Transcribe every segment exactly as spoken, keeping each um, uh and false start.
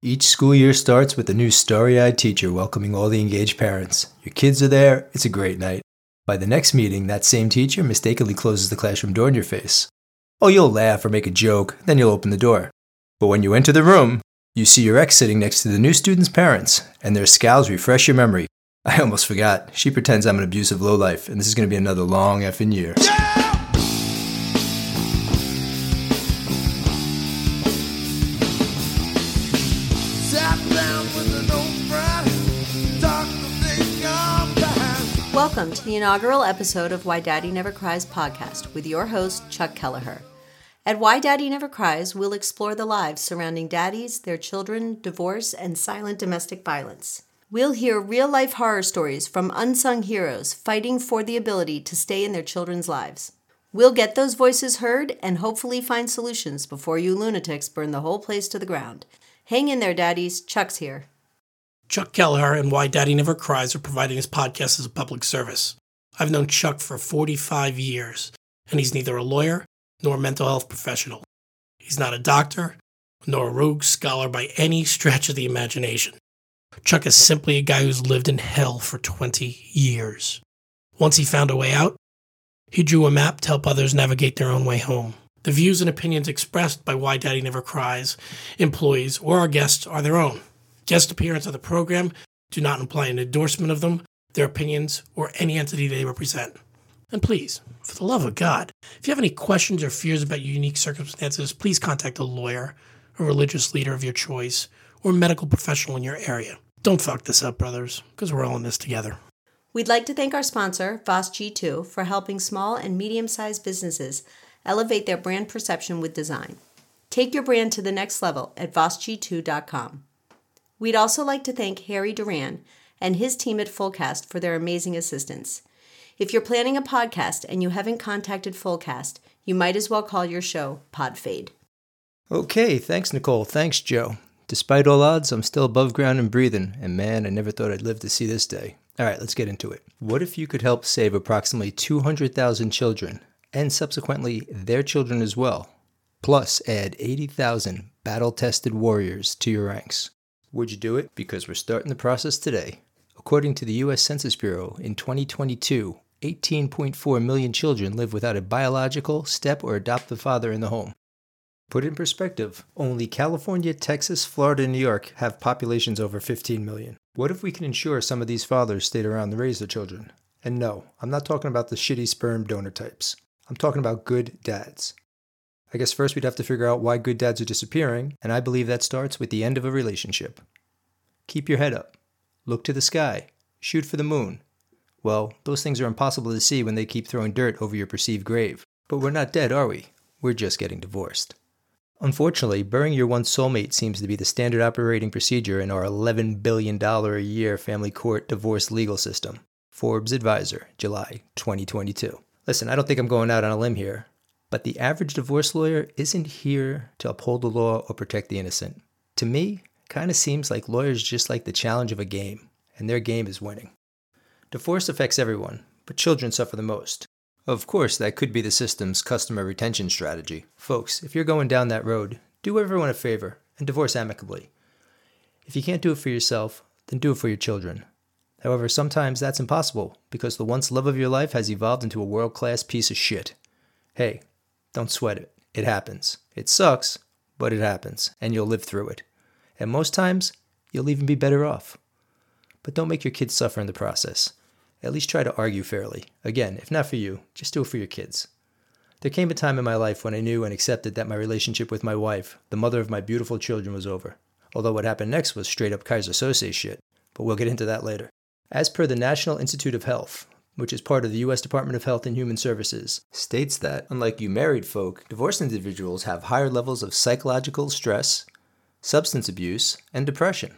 Each school year starts with a new starry-eyed teacher welcoming all the engaged parents. Your kids are there, it's a great night. By the next meeting, that same teacher mistakenly closes the classroom door in your face. Oh, you'll laugh or make a joke, then you'll open the door. But when you enter the room, you see your ex sitting next to the new student's parents, and their scowls refresh your memory. I almost forgot. She pretends I'm an abusive lowlife, and this is going to be another long effing year. Yeah! Welcome to the inaugural episode of Why Daddy Never Cries podcast with your host, Chuck Kelleher. At Why Daddy Never Cries, we'll explore the lives surrounding daddies, their children, divorce, and silent domestic violence. We'll hear real-life horror stories from unsung heroes fighting for the ability to stay in their children's lives. We'll get those voices heard and hopefully find solutions before you lunatics burn the whole place to the ground. Hang in there, daddies. Chuck's here. Chuck Kelleher and Why Daddy Never Cries are providing his podcast as a public service. I've known Chuck for forty-five years, and he's neither a lawyer nor a mental health professional. He's not a doctor nor a Rhodes scholar by any stretch of the imagination. Chuck is simply a guy who's lived in hell for twenty years. Once he found a way out, he drew a map to help others navigate their own way home. The views and opinions expressed by Why Daddy Never Cries, employees, or our guests are their own. Guest appearance on the program do not imply an endorsement of them, their opinions, or any entity they represent. And please, for the love of God, if you have any questions or fears about your unique circumstances, please contact a lawyer, a religious leader of your choice, or a medical professional in your area. Don't fuck this up, brothers, because we're all in this together. We'd like to thank our sponsor, Voss G two, for helping small and medium-sized businesses elevate their brand perception with design. Take your brand to the next level at Voss G two dot com. We'd also like to thank Harry Duran and his team at Fullcast for their amazing assistance. If you're planning a podcast and you haven't contacted Fullcast, you might as well call your show Podfade. Okay, thanks, Nicole. Thanks, Joe. Despite all odds, I'm still above ground and breathing, and man, I never thought I'd live to see this day. All right, let's get into it. What if you could help save approximately two hundred thousand children, and subsequently their children as well, plus add eighty thousand battle-tested warriors to your ranks? Would you do it? Because we're starting the process today. According to the U S Census Bureau, in twenty twenty-two, eighteen point four million children live without a biological, step, or adoptive father in the home. Put in perspective, only California, Texas, Florida, and New York have populations over fifteen million. What if we can ensure some of these fathers stayed around to raise their children? And no, I'm not talking about the shitty sperm donor types. I'm talking about good dads. I guess first we'd have to figure out why good dads are disappearing, and I believe that starts with the end of a relationship. Keep your head up. Look to the sky. Shoot for the moon. Well, those things are impossible to see when they keep throwing dirt over your perceived grave. But we're not dead, are we? We're just getting divorced. Unfortunately, burying your one soulmate seems to be the standard operating procedure in our eleven billion dollars a year family court divorce legal system. Forbes Advisor, July twenty twenty-two. Listen, I don't think I'm going out on a limb here. But the average divorce lawyer isn't here to uphold the law or protect the innocent. To me, kind of seems like lawyers just like the challenge of a game, and their game is winning. Divorce affects everyone, but children suffer the most. Of course, that could be the system's customer retention strategy. Folks, if you're going down that road, do everyone a favor and divorce amicably. If you can't do it for yourself, then do it for your children. However, sometimes that's impossible because the once love of your life has evolved into a world-class piece of shit. Hey, don't sweat it. It happens. It sucks, but it happens, and you'll live through it. And most times, you'll even be better off. But don't make your kids suffer in the process. At least try to argue fairly. Again, if not for you, just do it for your kids. There came a time in my life when I knew and accepted that my relationship with my wife, the mother of my beautiful children, was over. Although what happened next was straight-up Keyser Soze shit, but we'll get into that later. As per the National Institute of Health, which is part of the U S Department of Health and Human Services, states that, unlike you married folk, divorced individuals have higher levels of psychological stress, substance abuse, and depression,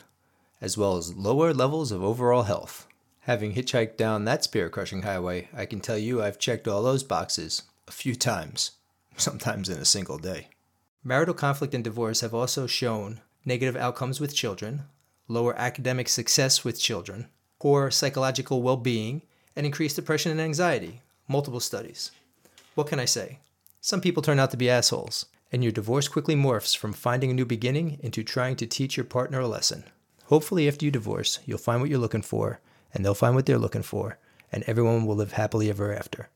as well as lower levels of overall health. Having hitchhiked down that spirit-crushing highway, I can tell you I've checked all those boxes a few times, sometimes in a single day. Marital conflict and divorce have also shown negative outcomes with children, lower academic success with children, poor psychological well-being, and increased depression and anxiety. Multiple studies. What can I say? Some people turn out to be assholes, and your divorce quickly morphs from finding a new beginning into trying to teach your partner a lesson. Hopefully, after you divorce, you'll find what you're looking for, and they'll find what they're looking for, and everyone will live happily ever after.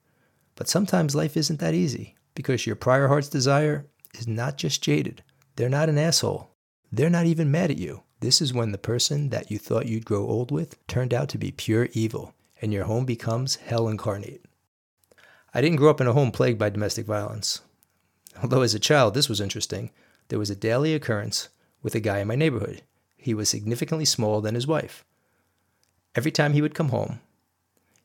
But sometimes life isn't that easy, because your prior heart's desire is not just jaded. They're not an asshole. They're not even mad at you. This is when the person that you thought you'd grow old with turned out to be pure evil, and your home becomes hell incarnate. I didn't grow up in a home plagued by domestic violence. Although as a child, this was interesting. There was a daily occurrence with a guy in my neighborhood. He was significantly smaller than his wife. Every time he would come home,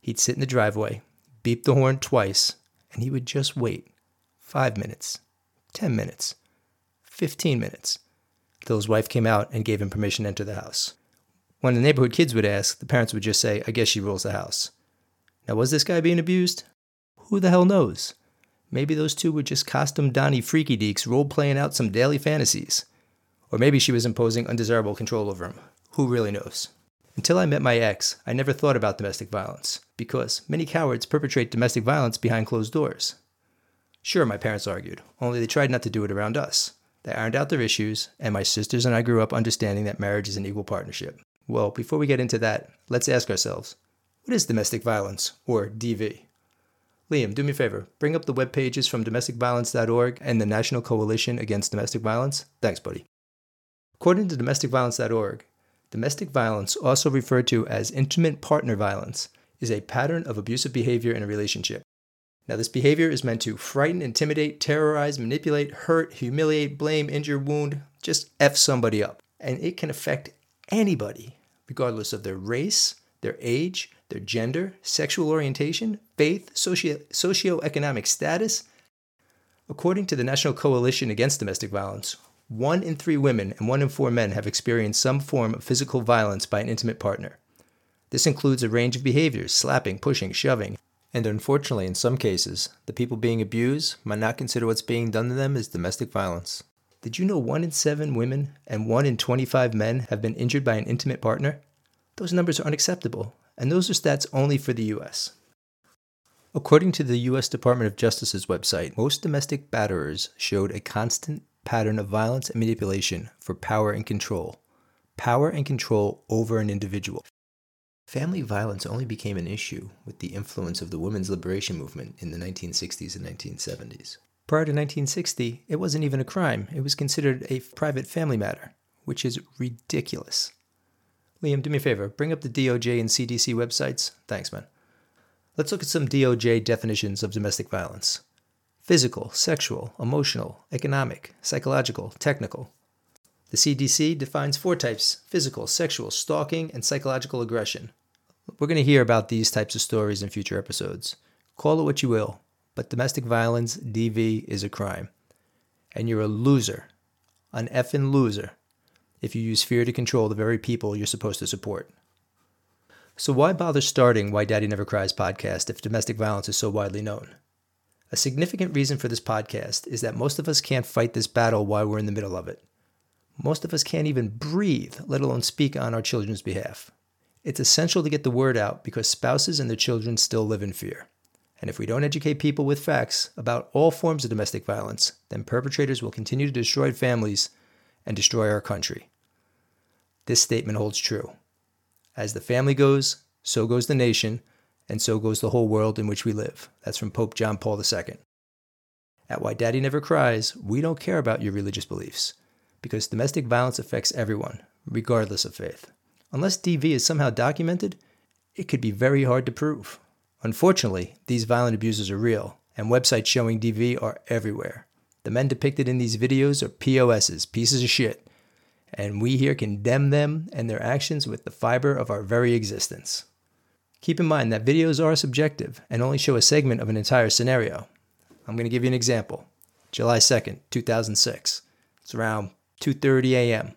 he'd sit in the driveway, beep the horn twice, and he would just wait five minutes, ten minutes, fifteen minutes, till his wife came out and gave him permission to enter the house. When the neighborhood kids would ask, the parents would just say, "I guess she rules the house." Now, was this guy being abused? Who the hell knows? Maybe those two were just costume Donnie Freaky Deeks role-playing out some daily fantasies. Or maybe she was imposing undesirable control over him. Who really knows? Until I met my ex, I never thought about domestic violence, because many cowards perpetrate domestic violence behind closed doors. Sure, my parents argued, only they tried not to do it around us. They ironed out their issues, and my sisters and I grew up understanding that marriage is an equal partnership. Well, before we get into that, let's ask ourselves, what is domestic violence, or D V? Liam, do me a favor, bring up the web pages from domestic violence dot org and the National Coalition Against Domestic Violence. Thanks, buddy. According to domestic violence dot org, domestic violence, also referred to as intimate partner violence, is a pattern of abusive behavior in a relationship. Now, this behavior is meant to frighten, intimidate, terrorize, manipulate, hurt, humiliate, blame, injure, wound, just F somebody up. And it can affect anybody, regardless of their race, their age, their gender, sexual orientation, faith, socio- socioeconomic status. According to the National Coalition Against Domestic Violence, one in three women and one in four men have experienced some form of physical violence by an intimate partner. This includes a range of behaviors, slapping, pushing, shoving, and unfortunately in some cases, the people being abused might not consider what's being done to them as domestic violence. Did you know one in seven women and one in twenty-five men have been injured by an intimate partner? Those numbers are unacceptable, and those are stats only for the U S. According to the U S Department of Justice's website, most domestic batterers showed a constant pattern of violence and manipulation for power and control. Power and control over an individual. Family violence only became an issue with the influence of the women's liberation movement in the nineteen sixties and nineteen seventies. Prior to nineteen sixty, it wasn't even a crime. It was considered a private family matter, which is ridiculous. Liam, do me a favor, bring up the D O J and C D C websites. Thanks, man. Let's look at some D O J definitions of domestic violence. Physical, sexual, emotional, economic, psychological, technical. The C D C defines four types: physical, sexual, stalking, and psychological aggression. We're going to hear about these types of stories in future episodes. Call it what you will, but domestic violence, D V, is a crime. And you're a loser, an effing loser, if you use fear to control the very people you're supposed to support. So why bother starting Why Daddy Never Cries podcast if domestic violence is so widely known? A significant reason for this podcast is that most of us can't fight this battle while we're in the middle of it. Most of us can't even breathe, let alone speak on our children's behalf. It's essential to get the word out because spouses and their children still live in fear. And if we don't educate people with facts about all forms of domestic violence, then perpetrators will continue to destroy families and destroy our country. This statement holds true. As the family goes, so goes the nation, and so goes the whole world in which we live. That's from Pope John Paul the Second. At Why Daddy Never Cries, we don't care about your religious beliefs, because domestic violence affects everyone, regardless of faith. Unless D V is somehow documented, it could be very hard to prove. Unfortunately, these violent abuses are real, and websites showing D V are everywhere. The men depicted in these videos are P O S's, pieces of shit, and we here condemn them and their actions with the fiber of our very existence. Keep in mind that videos are subjective and only show a segment of an entire scenario. I'm going to give you an example. July second, two thousand six. It's around two thirty a.m.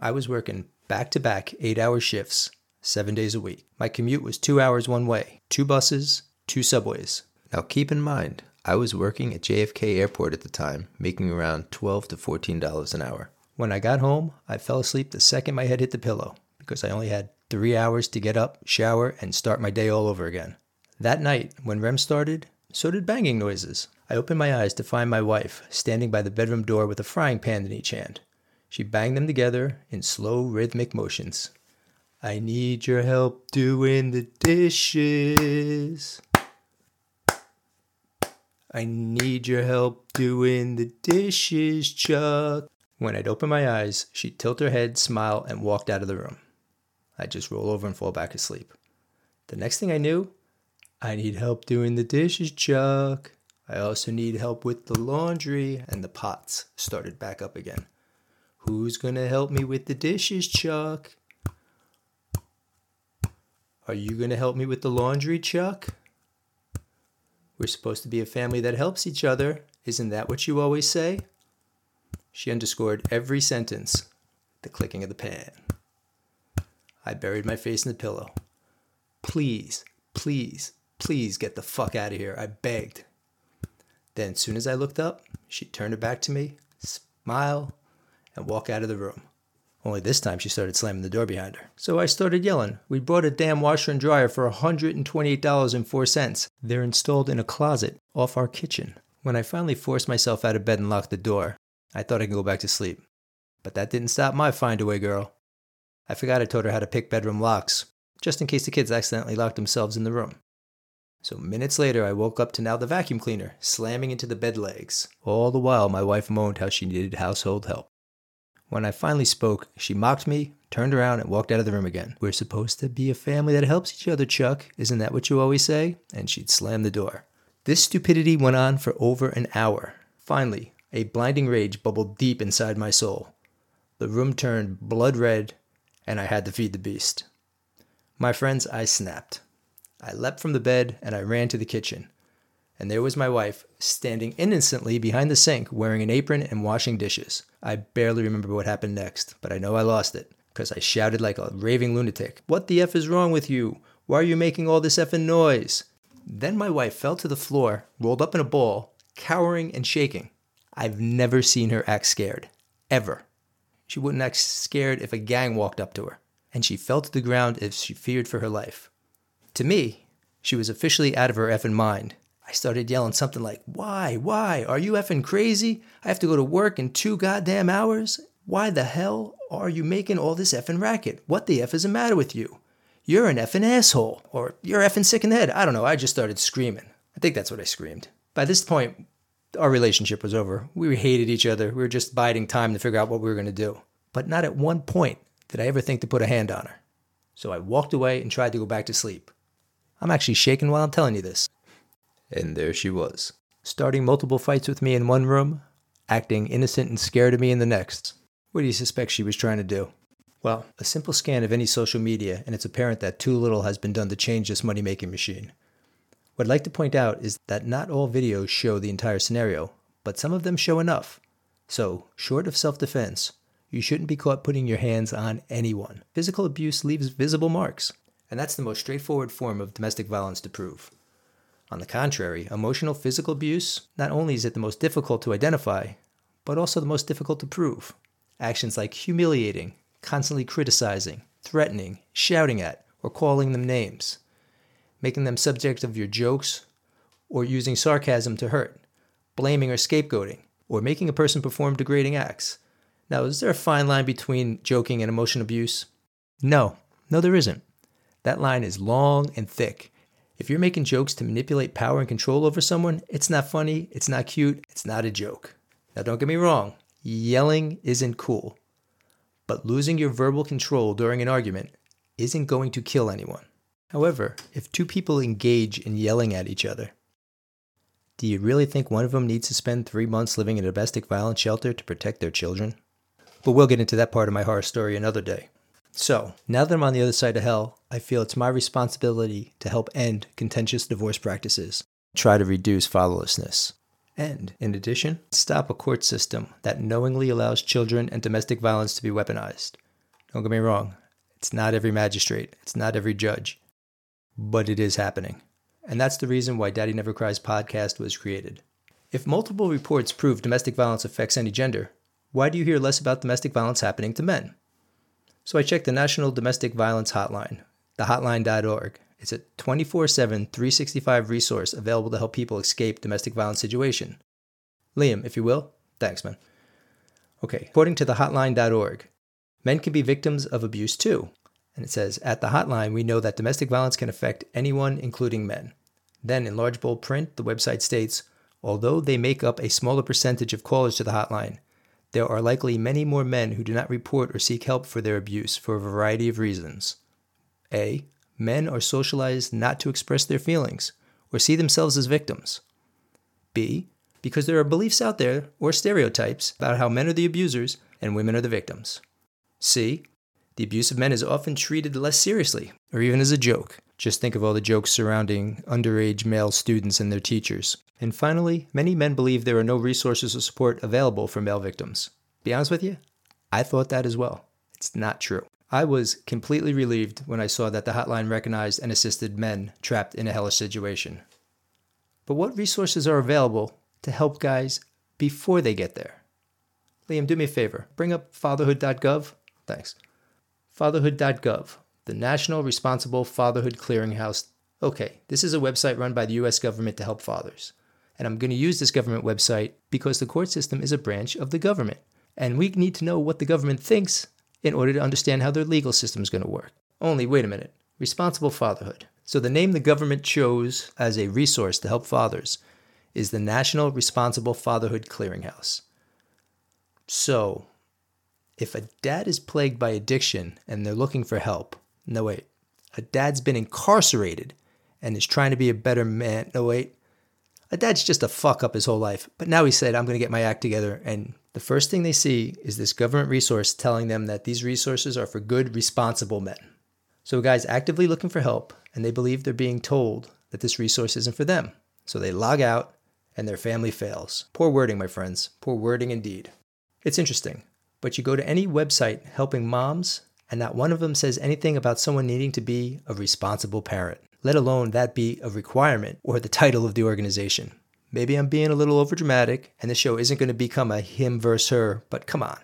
I was working back-to-back eight-hour shifts, seven days a week. My commute was two hours one way, two buses, two subways. Now keep in mind, I was working at J F K Airport at the time, making around twelve to fourteen dollars an hour. When I got home, I fell asleep the second my head hit the pillow because I only had three hours to get up, shower, and start my day all over again. That night, when REM started, So did banging noises. I opened my eyes to find my wife standing by the bedroom door with a frying pan in each hand. She banged them together in slow, rhythmic motions. I need your help doing the dishes. I need your help doing the dishes, Chuck. When I'd open my eyes, she'd tilt her head, smile, and walked out of the room. I'd just roll over and fall back asleep. The next thing I knew, I need help doing the dishes, Chuck. I also need help with the laundry, and the pots started back up again. Who's gonna help me with the dishes, Chuck? Are you gonna help me with the laundry, Chuck? We're supposed to be a family that helps each other. Isn't that what you always say? She underscored every sentence, the clicking of the pan. I buried my face in the pillow. Please, please, please get the fuck out of here, I begged. Then, as soon as I looked up, she turned her back to me, smiled, and walked out of the room. Only this time she started slamming the door behind her. So I started yelling. We bought a damn washer and dryer for one hundred twenty-eight dollars and four cents. They're installed in a closet off our kitchen. When I finally forced myself out of bed and locked the door, I thought I could go back to sleep. But that didn't stop my find-a-way girl. I forgot I told her how to pick bedroom locks, just in case the kids accidentally locked themselves in the room. So minutes later, I woke up to now the vacuum cleaner slamming into the bed legs. All the while, my wife moaned how she needed household help. When I finally spoke, she mocked me, turned around, and walked out of the room again. We're supposed to be a family that helps each other, Chuck. Isn't that what you always say? And she'd slam the door. This stupidity went on for over an hour. Finally, a blinding rage bubbled deep inside my soul. The room turned blood red, and I had to feed the beast. My friends, I snapped. I leapt from the bed, and I ran to the kitchen. And there was my wife, standing innocently behind the sink, wearing an apron and washing dishes. I barely remember what happened next, but I know I lost it, because I shouted like a raving lunatic. What the F is wrong with you? Why are you making all this effing noise? Then my wife fell to the floor, rolled up in a ball, cowering and shaking. I've never seen her act scared. Ever. She wouldn't act scared if a gang walked up to her, and she fell to the ground as if she feared for her life. To me, she was officially out of her effing mind. I started yelling something like, why, why, are you effing crazy? I have to go to work in two goddamn hours. Why the hell are you making all this effing racket? What the F is the matter with you? You're an effing asshole, or you're effing sick in the head. I don't know, I just started screaming. I think that's what I screamed. By this point, our relationship was over. We hated each other. We were just biding time to figure out what we were going to do. But not at one point did I ever think to put a hand on her. So I walked away and tried to go back to sleep. I'm actually shaking while I'm telling you this. And there she was, starting multiple fights with me in one room, acting innocent and scared of me in the next. What do you suspect she was trying to do? Well, a simple scan of any social media, and it's apparent that too little has been done to change this money-making machine. What I'd like to point out is that not all videos show the entire scenario, but some of them show enough. So, short of self-defense, you shouldn't be caught putting your hands on anyone. Physical abuse leaves visible marks, and that's the most straightforward form of domestic violence to prove. On the contrary, emotional physical abuse, not only is it the most difficult to identify, but also the most difficult to prove. Actions like humiliating, constantly criticizing, threatening, shouting at, or calling them names, making them subject of your jokes, or using sarcasm to hurt, blaming or scapegoating, or making a person perform degrading acts. Now, is there a fine line between joking and emotional abuse? No, no there isn't. That line is long and thick. If you're making jokes to manipulate power and control over someone, it's not funny, it's not cute, it's not a joke. Now don't get me wrong, yelling isn't cool. But losing your verbal control during an argument isn't going to kill anyone. However, if two people engage in yelling at each other, do you really think one of them needs to spend three months living in a domestic violence shelter to protect their children? But we'll get into that part of my horror story another day. So, now that I'm on the other side of hell, I feel it's my responsibility to help end contentious divorce practices, try to reduce fatherlessness, and, in addition, stop a court system that knowingly allows children and domestic violence to be weaponized. Don't get me wrong, it's not every magistrate, it's not every judge, but it is happening. And that's the reason why Daddy Never Cries podcast was created. If multiple reports prove domestic violence affects any gender, why do you hear less about domestic violence happening to men? So I checked the National Domestic Violence Hotline, the hotline dot org. It's a twenty-four seven, three sixty-five resource available to help people escape domestic violence situation. Liam, if you will. Thanks, man. Okay, according to the hotline dot org, men can be victims of abuse too. And it says, at the hotline, we know that domestic violence can affect anyone, including men. Then in large bold print, the website states, although they make up a smaller percentage of callers to the hotline, there are likely many more men who do not report or seek help for their abuse for a variety of reasons. A. Men are socialized not to express their feelings or see themselves as victims. B. Because there are beliefs out there or stereotypes about how men are the abusers and women are the victims. C. The abuse of men is often treated less seriously or even as a joke. Just think of all the jokes surrounding underage male students and their teachers. And finally, many men believe there are no resources or support available for male victims. Be honest with you, I thought that as well. It's not true. I was completely relieved when I saw that the hotline recognized and assisted men trapped in a hellish situation. But what resources are available to help guys before they get there? Liam, do me a favor. Bring up fatherhood dot gov. Thanks. fatherhood dot gov, the National Responsible Fatherhood Clearinghouse. Okay, this is a website run by the U S government to help fathers. And I'm going to use this government website because the court system is a branch of the government. And we need to know what the government thinks in order to understand how their legal system is going to work. Only, wait a minute, Responsible Fatherhood. So the name the government chose as a resource to help fathers is the National Responsible Fatherhood Clearinghouse. So, if a dad is plagued by addiction and they're looking for help, no wait, a dad's been incarcerated and is trying to be a better man, no wait, a dad's just a fuck up his whole life, but now he said, I'm going to get my act together, and the first thing they see is this government resource telling them that these resources are for good, responsible men. So a guy's actively looking for help and they believe they're being told that this resource isn't for them. So they log out and their family fails. Poor wording, my friends. Poor wording indeed. It's interesting, but you go to any website helping moms and not one of them says anything about someone needing to be a responsible parent, let alone that be a requirement or the title of the organization. Maybe I'm being a little overdramatic and the show isn't going to become a him versus her, but come on.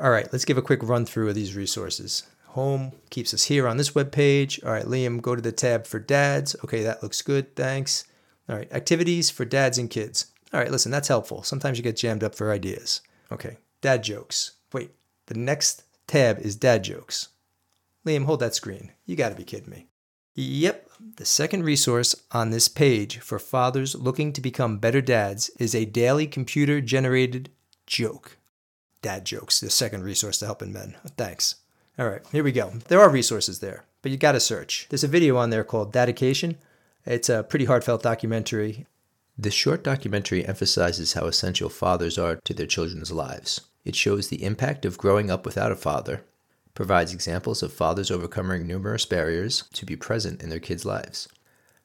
All right, let's give a quick run through of these resources. Home keeps us here on this webpage. All right, Liam, go to the tab for dads. Okay, that looks good, thanks. All right, activities for dads and kids. All right, listen, that's helpful. Sometimes you get jammed up for ideas. Okay, dad jokes. Wait, the next tab is dad jokes. Liam, hold that screen. You gotta be kidding me. Yep, the second resource on this page for fathers looking to become better dads is a daily computer-generated joke. Dad jokes, the second resource to helping men. Thanks. All right, here we go. There are resources there, but you gotta search. There's a video on there called Dedication. It's a pretty heartfelt documentary. This short documentary emphasizes how essential fathers are to their children's lives. It shows the impact of growing up without a father, provides examples of fathers overcoming numerous barriers to be present in their kids' lives.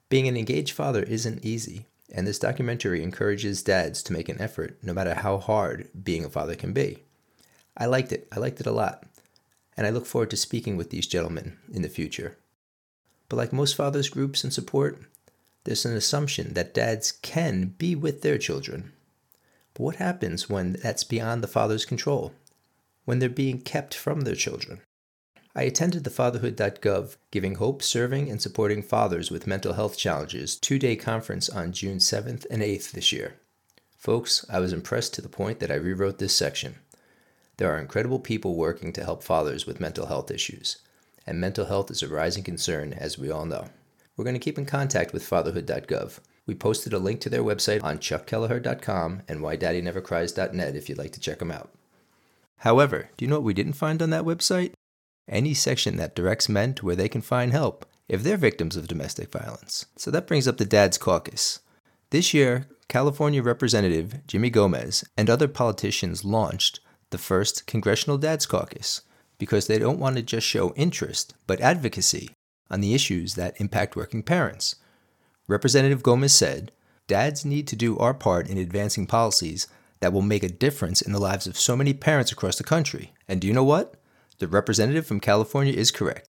Being an engaged father isn't easy, and this documentary encourages dads to make an effort no matter how hard being a father can be. I liked it. I liked it a lot, and I look forward to speaking with these gentlemen in the future. But like most fathers' groups and support, there's an assumption that dads can be with their children. But what happens when that's beyond the father's control, when they're being kept from their children? I attended the fatherhood dot gov Giving Hope, Serving, and Supporting Fathers with Mental Health Challenges two-day conference on June seventh and eighth this year. Folks, I was impressed to the point that I rewrote this section. There are incredible people working to help fathers with mental health issues, and mental health is a rising concern, as we all know. We're going to keep in contact with fatherhood dot gov. We posted a link to their website on Chuck Kelleher dot com and why daddy never cries dot net if you'd like to check them out. However, do you know what we didn't find on that website? Any section that directs men to where they can find help if they're victims of domestic violence. So that brings up the Dad's Caucus. This year, California Representative Jimmy Gomez and other politicians launched the first Congressional Dad's Caucus because they don't want to just show interest, but advocacy on the issues that impact working parents. Representative Gomez said, dads need to do our part in advancing policies that will make a difference in the lives of so many parents across the country. And do you know what? The representative from California is correct.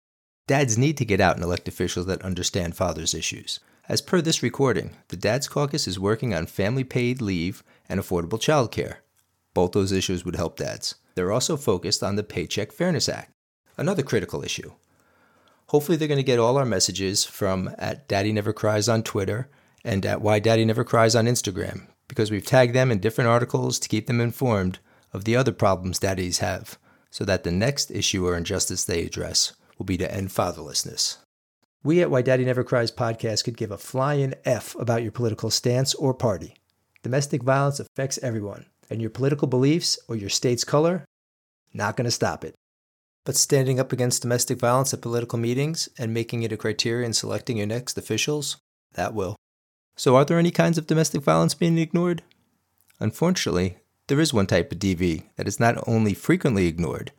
Dads need to get out and elect officials that understand fathers' issues. As per this recording, the Dad's Caucus is working on family paid leave and affordable childcare. Both those issues would help dads. They're also focused on the Paycheck Fairness Act, another critical issue. Hopefully they're going to get all our messages from at Daddy Never Cries on Twitter and at Why Daddy Never Cries on Instagram, because we've tagged them in different articles to keep them informed of the other problems daddies have, so that the next issue or injustice they address will be to end fatherlessness. We at Why Daddy Never Cries podcast could give a flying F about your political stance or party. Domestic violence affects everyone, and your political beliefs or your state's color, not going to stop it. But standing up against domestic violence at political meetings and making it a criteria in selecting your next officials, that will. So are there any kinds of domestic violence being ignored? Unfortunately, there is one type of D V that is not only frequently ignored,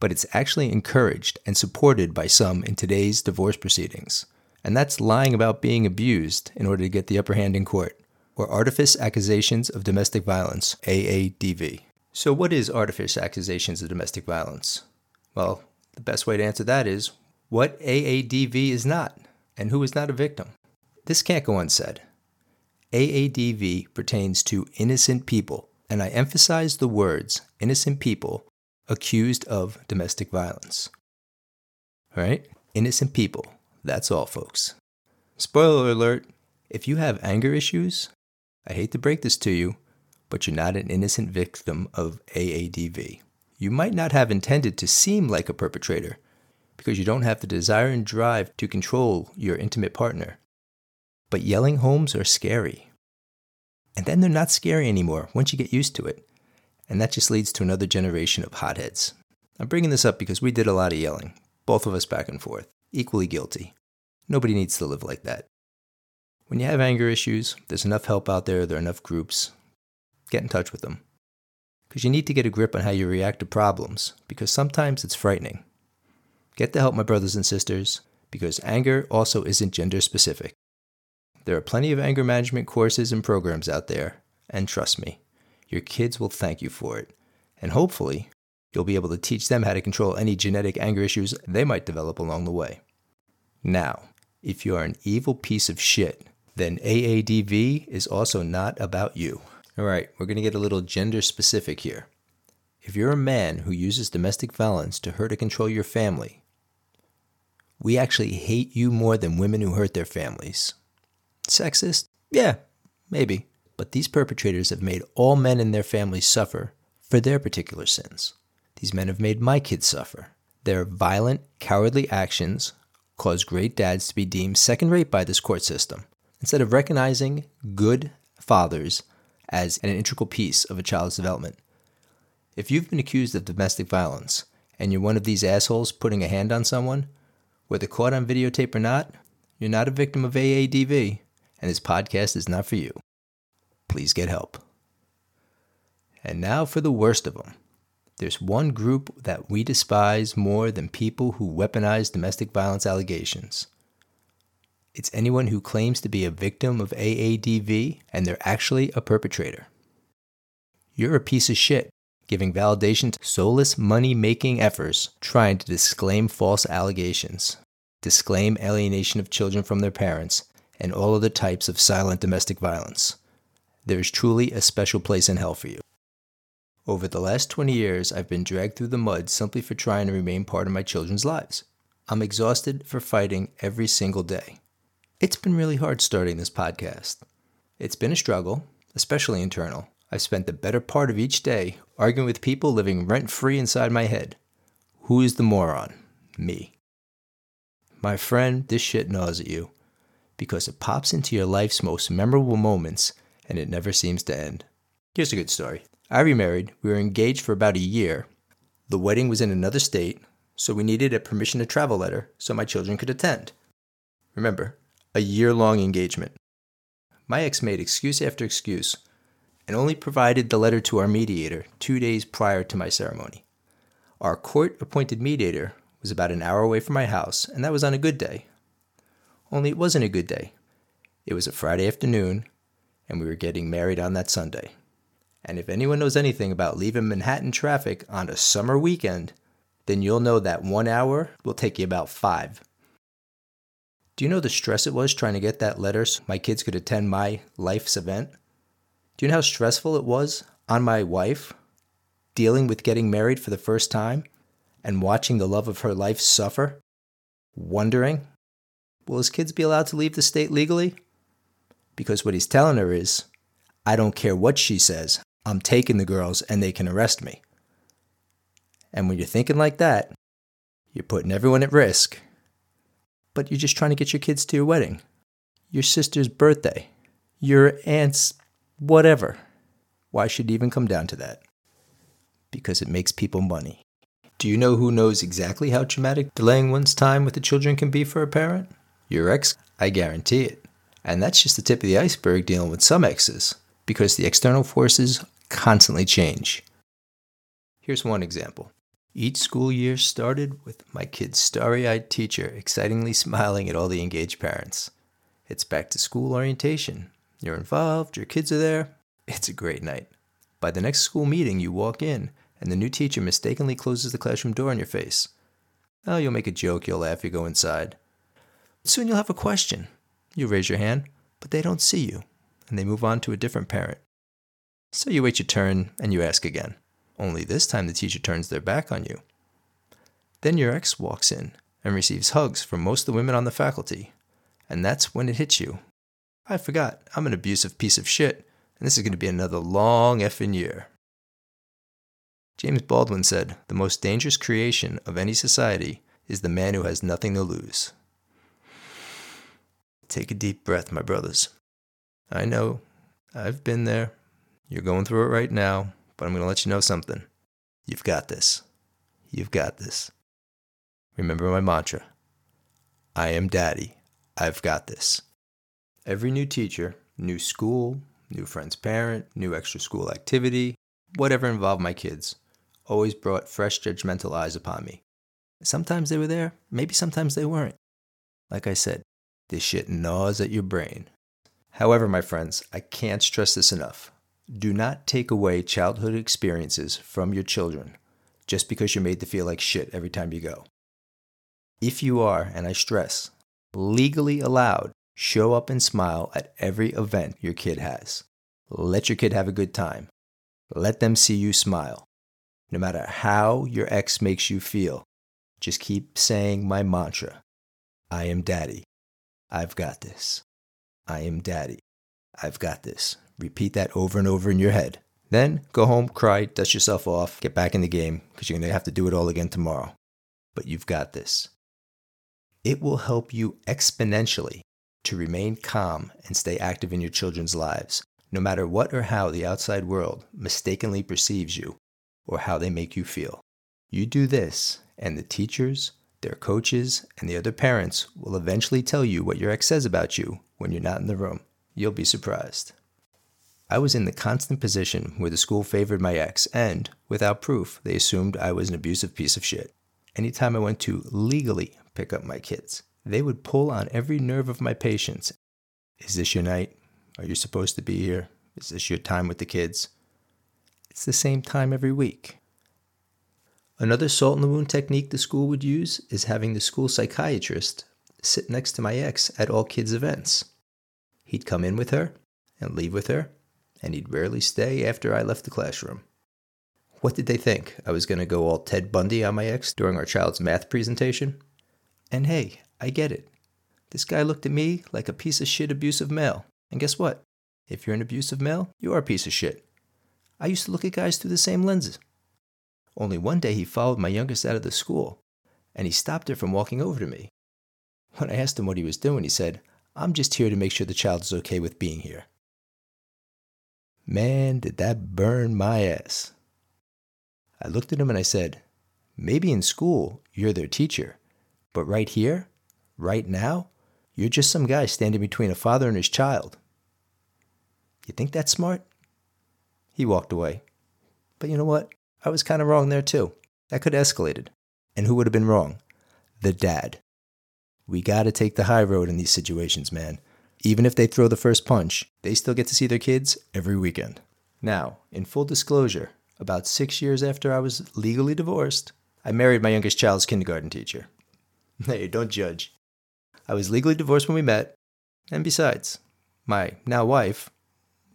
but it's actually encouraged and supported by some in today's divorce proceedings. And that's lying about being abused in order to get the upper hand in court, or artifice accusations of domestic violence, A A D V. So what is artifice accusations of domestic violence? Well, the best way to answer that is what A A D V is not, and who is not a victim. This can't go unsaid. A A D V pertains to innocent people, and I emphasize the words innocent people accused of domestic violence. All right? Innocent people. That's all, folks. Spoiler alert, if you have anger issues, I hate to break this to you, but you're not an innocent victim of A A D V. You might not have intended to seem like a perpetrator because you don't have the desire and drive to control your intimate partner. But yelling homes are scary. And then they're not scary anymore once you get used to it. And that just leads to another generation of hotheads. I'm bringing this up because we did a lot of yelling, both of us back and forth, equally guilty. Nobody needs to live like that. When you have anger issues, there's enough help out there, there are enough groups. Get in touch with them. Because you need to get a grip on how you react to problems, because sometimes it's frightening. Get the help, my brothers and sisters, because anger also isn't gender specific. There are plenty of anger management courses and programs out there, and trust me, your kids will thank you for it. And hopefully, you'll be able to teach them how to control any genetic anger issues they might develop along the way. Now, if you are an evil piece of shit, then A A D V is also not about you. All right, we're going to get a little gender specific here. If you're a man who uses domestic violence to hurt or control your family, we actually hate you more than women who hurt their families. Sexist? Yeah, maybe. But these perpetrators have made all men in their families suffer for their particular sins. These men have made my kids suffer. Their violent, cowardly actions cause great dads to be deemed second-rate by this court system, instead of recognizing good fathers as an integral piece of a child's development. If you've been accused of domestic violence, and you're one of these assholes putting a hand on someone, whether caught on videotape or not, you're not a victim of A A D V. And this podcast is not for you. Please get help. And now for the worst of them. There's one group that we despise more than people who weaponize domestic violence allegations. It's anyone who claims to be a victim of A A D V and they're actually a perpetrator. You're a piece of shit, giving validation to soulless money-making efforts trying to disclaim false allegations, disclaim alienation of children from their parents, and all other types of silent domestic violence. There is truly a special place in hell for you. Over the last twenty years, I've been dragged through the mud simply for trying to remain part of my children's lives. I'm exhausted for fighting every single day. It's been really hard starting this podcast. It's been a struggle, especially internal. I've spent the better part of each day arguing with people living rent-free inside my head. Who is the moron? Me. My friend, this shit gnaws at you, because it pops into your life's most memorable moments, and it never seems to end. Here's a good story. I remarried. We were engaged for about a year. The wedding was in another state, so we needed a permission to travel letter so my children could attend. Remember, a year-long engagement. My ex made excuse after excuse, and only provided the letter to our mediator two days prior to my ceremony. Our court-appointed mediator was about an hour away from my house, and that was on a good day. Only it wasn't a good day. It was a Friday afternoon, and we were getting married on that Sunday. And if anyone knows anything about leaving Manhattan traffic on a summer weekend, then you'll know that one hour will take you about five. Do you know the stress it was trying to get that letter so my kids could attend my life's event? Do you know how stressful it was on my wife, dealing with getting married for the first time and watching the love of her life suffer? wondering, will his kids be allowed to leave the state legally? Because what he's telling her is, I don't care what she says, I'm taking the girls and they can arrest me. And when you're thinking like that, you're putting everyone at risk, but you're just trying to get your kids to your wedding, your sister's birthday, your aunt's whatever. Why should it even come down to that? Because it makes people money. Do you know who knows exactly how traumatic delaying one's time with the children can be for a parent? Your ex, I guarantee it. And that's just the tip of the iceberg dealing with some exes, because the external forces constantly change. Here's one example. Each school year started with my kid's starry-eyed teacher excitingly smiling at all the engaged parents. It's back to school orientation. You're involved, your kids are there. It's a great night. By the next school meeting, you walk in, and the new teacher mistakenly closes the classroom door in your face. Oh, you'll make a joke, you'll laugh, you go inside. Soon you'll have a question. You raise your hand, but they don't see you, and they move on to a different parent. So you wait your turn, and you ask again. Only this time the teacher turns their back on you. Then your ex walks in and receives hugs from most of the women on the faculty. And that's when it hits you. I forgot, I'm an abusive piece of shit, and this is going to be another long effing year. James Baldwin said, the most dangerous creation of any society is the man who has nothing to lose. Take a deep breath, my brothers. I know, I've been there, you're going through it right now, but I'm going to let you know something. You've got this. You've got this. Remember my mantra. I am daddy. I've got this. Every new teacher, new school, new friend's parent, new extra school activity, whatever involved my kids, always brought fresh judgmental eyes upon me. Sometimes they were there, maybe sometimes they weren't. Like I said, this shit gnaws at your brain. However, my friends, I can't stress this enough. Do not take away childhood experiences from your children just because you're made to feel like shit every time you go. If you are, and I stress, legally allowed, show up and smile at every event your kid has. Let your kid have a good time. Let them see you smile. No matter how your ex makes you feel, just keep saying my mantra. I am daddy. I've got this. I am daddy. I've got this. Repeat that over and over in your head. Then go home, cry, dust yourself off, get back in the game, because you're going to have to do it all again tomorrow. But you've got this. It will help you exponentially to remain calm and stay active in your children's lives, no matter what or how the outside world mistakenly perceives you or how they make you feel. You do this, and the teachers, their coaches, and the other parents will eventually tell you what your ex says about you when you're not in the room. You'll be surprised. I was in the constant position where the school favored my ex, and, without proof, they assumed I was an abusive piece of shit. Anytime I went to legally pick up my kids, they would pull on every nerve of my patience. Is this your night? Are you supposed to be here? Is this your time with the kids? It's the same time every week. Another salt in the wound technique the school would use is having the school psychiatrist sit next to my ex at all kids' events. He'd come in with her and leave with her, and he'd rarely stay after I left the classroom. What did they think? I was going to go all Ted Bundy on my ex during our child's math presentation? And hey, I get it. This guy looked at me like a piece of shit abusive male. And guess what? If you're an abusive male, you are a piece of shit. I used to look at guys through the same lenses. Only one day he followed my youngest out of the school, and he stopped her from walking over to me. When I asked him what he was doing, he said, I'm just here to make sure the child is okay with being here. Man, did that burn my ass. I looked at him and I said, maybe in school you're their teacher, but right here, right now, you're just some guy standing between a father and his child. You think that's smart? He walked away. But you know what? I was kind of wrong there too. That could have escalated. And who would have been wrong? The dad. We gotta take the high road in these situations, man. Even if they throw the first punch, they still get to see their kids every weekend. Now, in full disclosure, about six years after I was legally divorced, I married my youngest child's kindergarten teacher. Hey, don't judge. I was legally divorced when we met, and besides, my now wife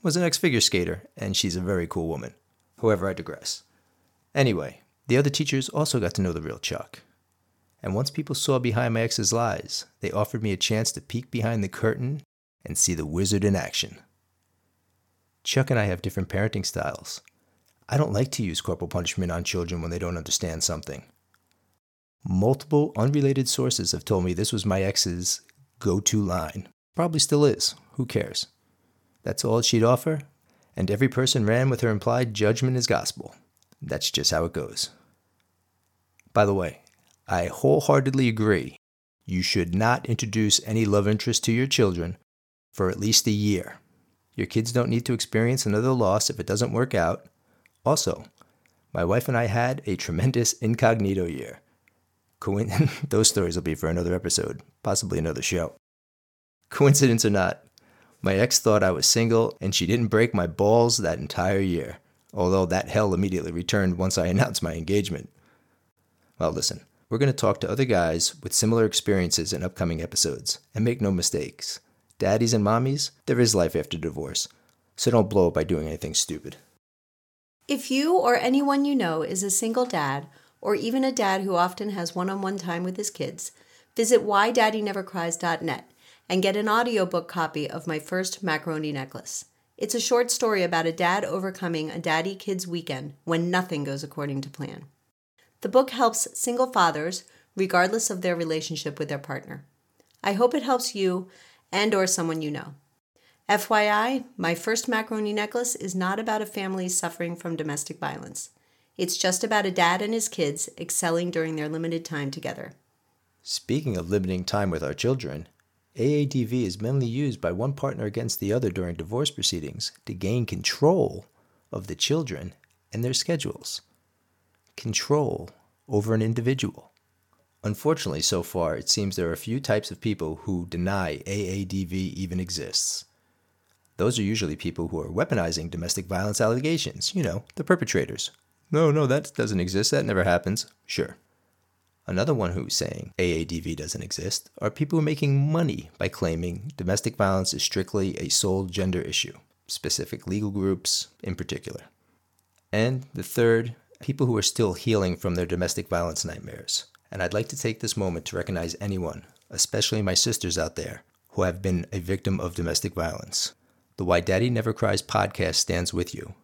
was an ex-figure skater, and she's a very cool woman. However, I digress. Anyway, the other teachers also got to know the real Chuck. And once people saw behind my ex's lies, they offered me a chance to peek behind the curtain and see the wizard in action. Chuck and I have different parenting styles. I don't like to use corporal punishment on children when they don't understand something. Multiple unrelated sources have told me this was my ex's go-to line. Probably still is. Who cares? That's all she'd offer, and every person ran with her implied judgment as gospel. That's just how it goes. By the way, I wholeheartedly agree. You should not introduce any love interest to your children for at least a year. Your kids don't need to experience another loss if it doesn't work out. Also, my wife and I had a tremendous incognito year. Coinc- Those stories will be for another episode, possibly another show. Coincidence or not, my ex thought I was single and she didn't break my balls that entire year, although that hell immediately returned once I announced my engagement. Well, listen, we're going to talk to other guys with similar experiences in upcoming episodes, and make no mistakes. Daddies and mommies, there is life after divorce, so don't blow up by doing anything stupid. If you or anyone you know is a single dad, or even a dad who often has one-on-one time with his kids, visit why daddy never cries dot net and get an audiobook copy of My First Macaroni Necklace. It's a short story about a dad overcoming a daddy kids weekend when nothing goes according to plan. The book helps single fathers, regardless of their relationship with their partner. I hope it helps you and or someone you know. F Y I, My First Macaroni Necklace is not about a family suffering from domestic violence. It's just about a dad and his kids excelling during their limited time together. Speaking of limiting time with our children, A A D V is mainly used by one partner against the other during divorce proceedings to gain control of the children and their schedules. Control over an individual. Unfortunately, so far, it seems there are a few types of people who deny A A D V even exists. Those are usually people who are weaponizing domestic violence allegations, you know, the perpetrators. No, no, that doesn't exist. That never happens. Sure. Another one who's saying A A D V doesn't exist are people who are making money by claiming domestic violence is strictly a sole gender issue, specific legal groups in particular. And the third, people who are still healing from their domestic violence nightmares. And I'd like to take this moment to recognize anyone, especially my sisters out there, who have been a victim of domestic violence. The Why Daddy Never Cries podcast stands with you.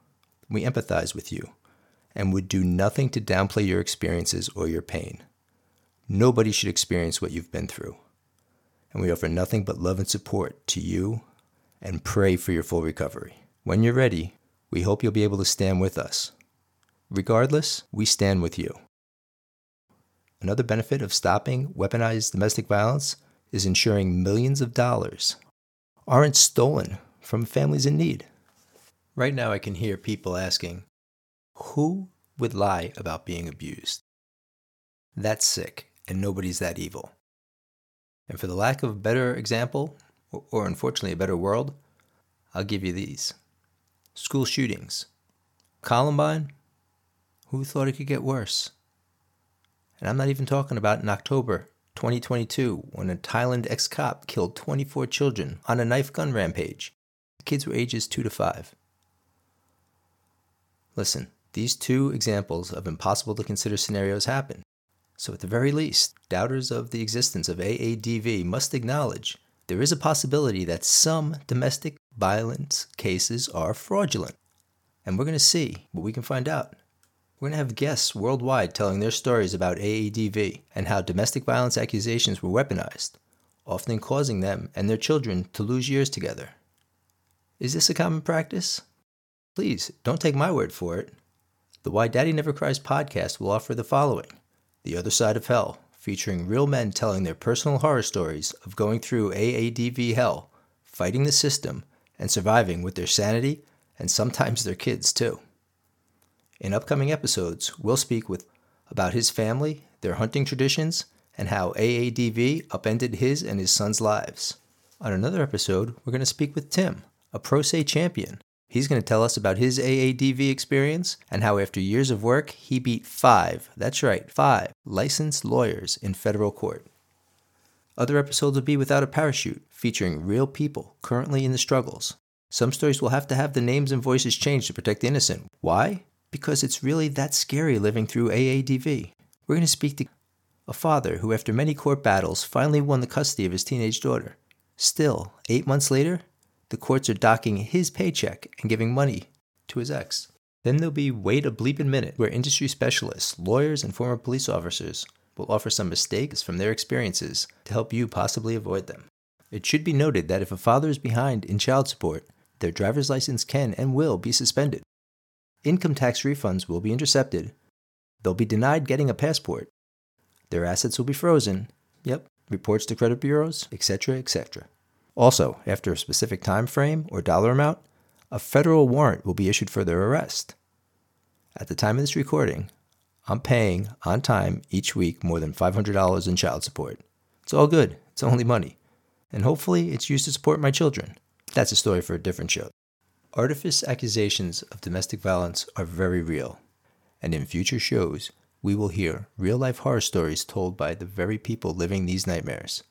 We empathize with you, and would do nothing to downplay your experiences or your pain. Nobody should experience what you've been through. And we offer nothing but love and support to you and pray for your full recovery. When you're ready, we hope you'll be able to stand with us. Regardless, we stand with you. Another benefit of stopping weaponized domestic violence is ensuring millions of dollars aren't stolen from families in need. Right now, I can hear people asking, who would lie about being abused? That's sick, and nobody's that evil. And for the lack of a better example, or, or unfortunately a better world, I'll give you these. School shootings. Columbine? Who thought it could get worse? And I'm not even talking about in October twenty twenty-two, when a Thailand ex-cop killed twenty-four children on a knife-gun rampage. The kids were ages two to five. Listen. These two examples of impossible-to-consider scenarios happen. So at the very least, doubters of the existence of A A D V must acknowledge there is a possibility that some domestic violence cases are fraudulent. And we're going to see what we can find out. We're going to have guests worldwide telling their stories about A A D V and how domestic violence accusations were weaponized, often causing them and their children to lose years together. Is this a common practice? Please, don't take my word for it. The Why Daddy Never Cries podcast will offer the following. The Other Side of Hell, featuring real men telling their personal horror stories of going through A A D V hell, fighting the system, and surviving with their sanity, and sometimes their kids, too. In upcoming episodes, we'll speak with about his family, their hunting traditions, and how A A D V upended his and his son's lives. On another episode, we're going to speak with Tim, a pro se champion. He's going to tell us about his A A D V experience and how after years of work, he beat five, that's right, five licensed lawyers in federal court. Other episodes will be Without a Parachute, featuring real people currently in the struggles. Some stories will have to have the names and voices changed to protect the innocent. Why? Because it's really that scary living through A A D V. We're going to speak to a father who, after many court battles, finally won the custody of his teenage daughter. Still, eight months later, the courts are docking his paycheck and giving money to his ex. Then there'll be Wait a Bleepin' Minute, where industry specialists, lawyers, and former police officers will offer some mistakes from their experiences to help you possibly avoid them. It should be noted that if a father is behind in child support, their driver's license can and will be suspended. Income tax refunds will be intercepted. They'll be denied getting a passport. Their assets will be frozen. Yep, reports to credit bureaus, et cetera, et cetera. Also, after a specific time frame or dollar amount, a federal warrant will be issued for their arrest. At the time of this recording, I'm paying, on time, each week more than five hundred dollars in child support. It's all good. It's only money. And hopefully it's used to support my children. That's a story for a different show. Artifice accusations of domestic violence are very real. And in future shows, we will hear real-life horror stories told by the very people living these nightmares.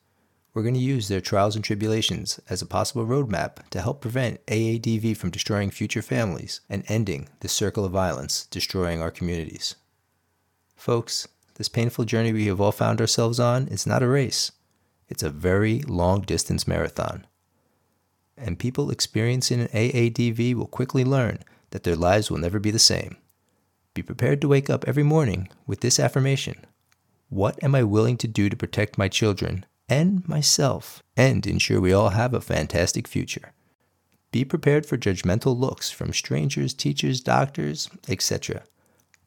We're going to use their trials and tribulations as a possible roadmap to help prevent A A D V from destroying future families and ending the circle of violence destroying our communities. Folks, this painful journey we have all found ourselves on is not a race. It's a very long-distance marathon. And people experiencing an A A D V will quickly learn that their lives will never be the same. Be prepared to wake up every morning with this affirmation. What am I willing to do to protect my children and myself and ensure we all have a fantastic future? Be prepared for judgmental looks from strangers, teachers, doctors, et cetera,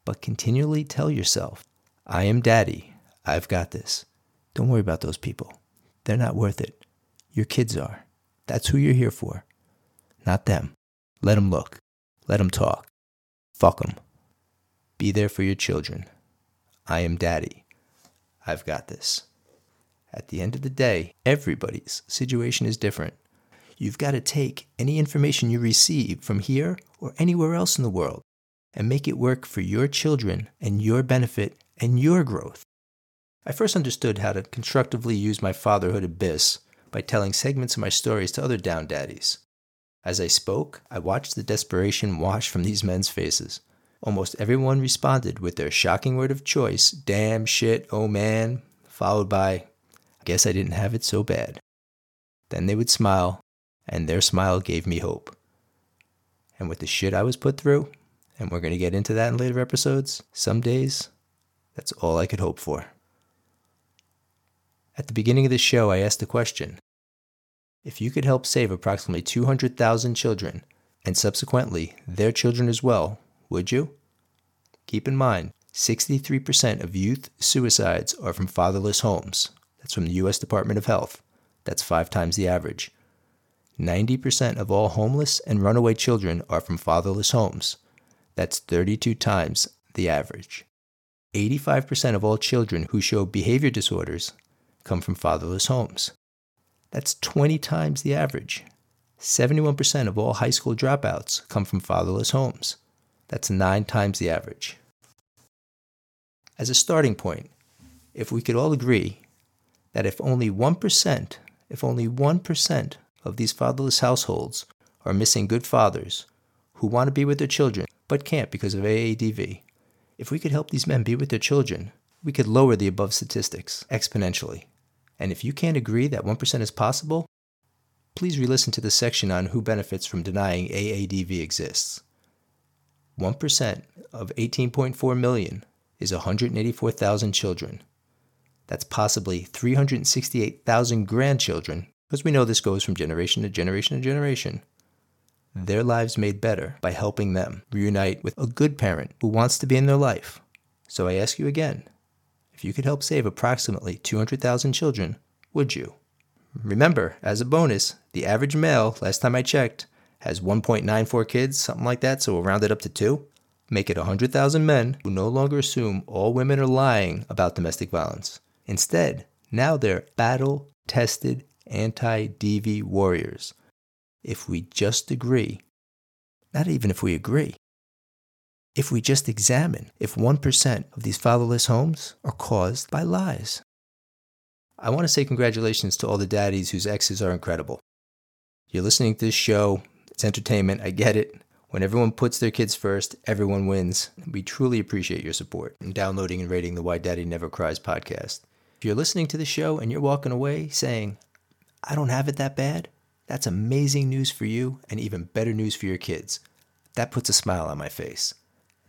but continually tell yourself, I am daddy. I've got this. Don't worry about those people. They're not worth it. Your kids are. That's who you're here for. Not them. Let them look. Let them talk. Fuck them. Be there for your children. I am daddy. I've got this. At the end of the day, everybody's situation is different. You've got to take any information you receive from here or anywhere else in the world and make it work for your children and your benefit and your growth. I first understood how to constructively use my fatherhood abyss by telling segments of my stories to other down daddies. As I spoke, I watched the desperation wash from these men's faces. Almost everyone responded with their shocking word of choice, damn, shit, oh man, followed by, I guess I didn't have it so bad. Then they would smile, and their smile gave me hope. And with the shit I was put through, and we're going to get into that in later episodes, some days, that's all I could hope for. At the beginning of this show, I asked the question, if you could help save approximately two hundred thousand children, and subsequently their children as well, would you? Keep in mind, sixty-three percent of youth suicides are from fatherless homes. That's from the U S Department of Health. That's five times the average. ninety percent of all homeless and runaway children are from fatherless homes. That's thirty-two times the average. eighty-five percent of all children who show behavior disorders come from fatherless homes. That's twenty times the average. seventy-one percent of all high school dropouts come from fatherless homes. That's nine times the average. As a starting point, if we could all agree that if only one percent, if only one percent of these fatherless households are missing good fathers who want to be with their children, but can't because of A A D V. If we could help these men be with their children, we could lower the above statistics exponentially. And if you can't agree that one percent is possible, please re-listen to the section on who benefits from denying A A D V exists. one percent of eighteen point four million is one hundred eighty-four thousand children. That's possibly three hundred sixty-eight thousand grandchildren, because we know this goes from generation to generation to generation. Their lives made better by helping them reunite with a good parent who wants to be in their life. So I ask you again, if you could help save approximately two hundred thousand children, would you? Remember, as a bonus, the average male, last time I checked, has one point nine four kids, something like that, so we'll round it up to two. Make it one hundred thousand men who no longer assume all women are lying about domestic violence. Instead, now they're battle-tested anti-D V warriors. If we just agree, not even if we agree, if we just examine if one percent of these fatherless homes are caused by lies. I want to say congratulations to all the daddies whose exes are incredible. You're listening to this show, it's entertainment, I get it. When everyone puts their kids first, everyone wins. We truly appreciate your support in downloading and rating the Why Daddy Never Cries podcast. If you're listening to the show and you're walking away saying, I don't have it that bad, that's amazing news for you and even better news for your kids. That puts a smile on my face.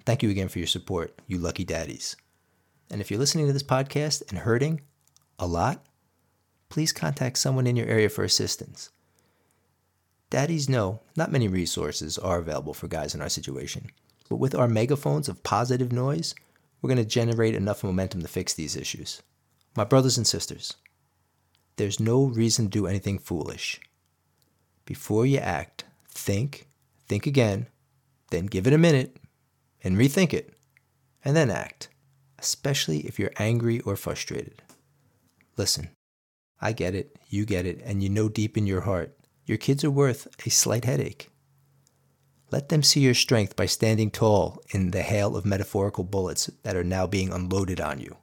Thank you again for your support, you lucky daddies. And if you're listening to this podcast and hurting a lot, please contact someone in your area for assistance. Daddies know not many resources are available for guys in our situation, but with our megaphones of positive noise, we're going to generate enough momentum to fix these issues. My brothers and sisters, there's no reason to do anything foolish. Before you act, think, think again, then give it a minute, and rethink it, and then act, especially if you're angry or frustrated. Listen, I get it, you get it, and you know deep in your heart, your kids are worth a slight headache. Let them see your strength by standing tall in the hail of metaphorical bullets that are now being unloaded on you.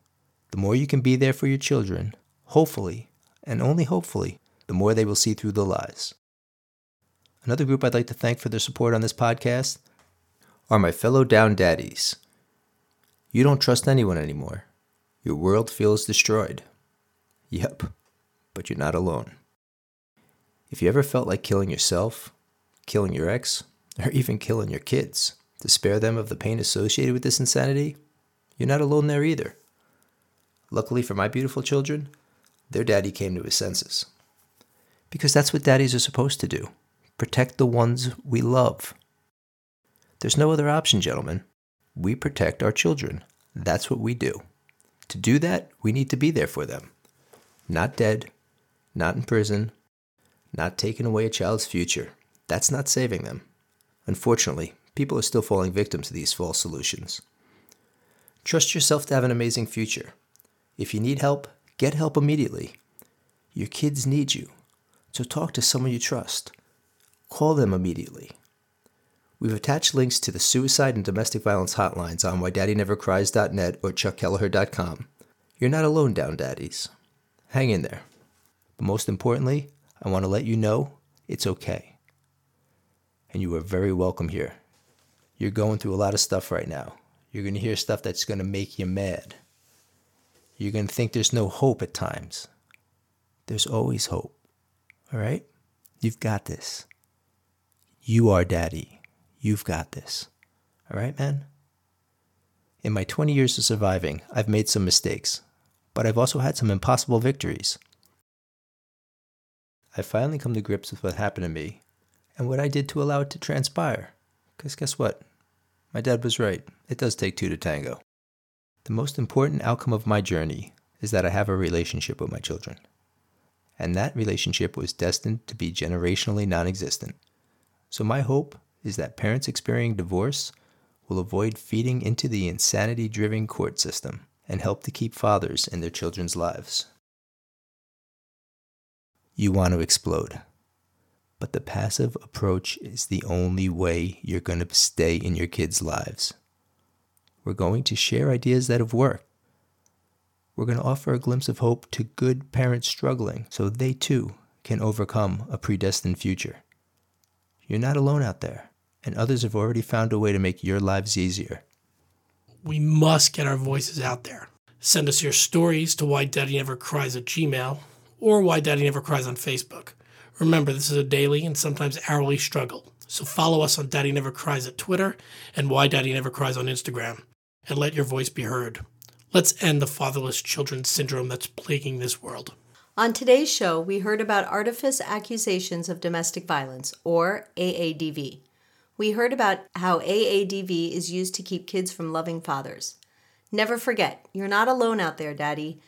The more you can be there for your children, hopefully, and only hopefully, the more they will see through the lies. Another group I'd like to thank for their support on this podcast are my fellow down daddies. You don't trust anyone anymore. Your world feels destroyed. Yep, but you're not alone. If you ever felt like killing yourself, killing your ex, or even killing your kids to spare them of the pain associated with this insanity, you're not alone there either. Luckily for my beautiful children, their daddy came to his senses. Because that's what daddies are supposed to do, protect the ones we love. There's no other option, gentlemen. We protect our children. That's what we do. To do that, we need to be there for them. Not dead, not in prison, not taking away a child's future. That's not saving them. Unfortunately, people are still falling victim to these false solutions. Trust yourself to have an amazing future. If you need help, get help immediately. Your kids need you, so talk to someone you trust. Call them immediately. We've attached links to the suicide and domestic violence hotlines on why daddy never cries dot net or Chuck Kelleher dot com. You're not alone, down daddies. Hang in there. But most importantly, I want to let you know it's okay. And you are very welcome here. You're going through a lot of stuff right now. You're going to hear stuff that's going to make you mad. You're going to think there's no hope at times. There's always hope. All right? You've got this. You are daddy. You've got this. All right, man? In my twenty years of surviving, I've made some mistakes, but I've also had some impossible victories. I've finally come to grips with what happened to me and what I did to allow it to transpire. Because guess what? My dad was right. It does take two to tango. The most important outcome of my journey is that I have a relationship with my children. And that relationship was destined to be generationally non-existent. So my hope is that parents experiencing divorce will avoid feeding into the insanity-driven court system and help to keep fathers in their children's lives. You want to explode. But the passive approach is the only way you're going to stay in your kids' lives. We're going to share ideas that have worked. We're going to offer a glimpse of hope to good parents struggling so they too can overcome a predestined future. You're not alone out there, and others have already found a way to make your lives easier. We must get our voices out there. Send us your stories to why daddy never cries at gmail dot com or Why Daddy Never Cries on Facebook. Remember, this is a daily and sometimes hourly struggle. So follow us on Daddy Never Cries at Twitter and Why Daddy Never Cries on Instagram, and let your voice be heard. Let's end the fatherless children syndrome that's plaguing this world. On today's show, we heard about Artifice Accusations of Domestic Violence, or A A D V. We heard about how A A D V is used to keep kids from loving fathers. Never forget, you're not alone out there, Daddy.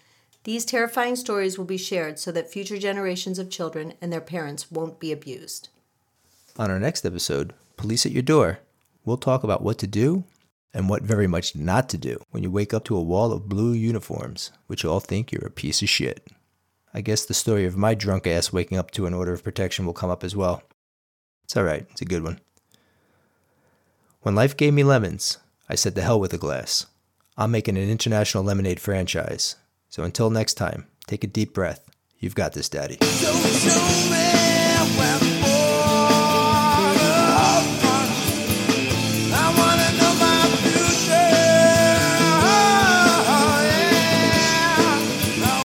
These terrifying stories will be shared so that future generations of children and their parents won't be abused. On our next episode, Police at Your Door, we'll talk about what to do and what very much not to do when you wake up to a wall of blue uniforms, which all think you're a piece of shit. I guess the story of my drunk ass waking up to an order of protection will come up as well. It's all right. It's a good one. When life gave me lemons, I said to hell with a glass. I'm making an international lemonade franchise. So until next time, take a deep breath. You've got this, Daddy. So, so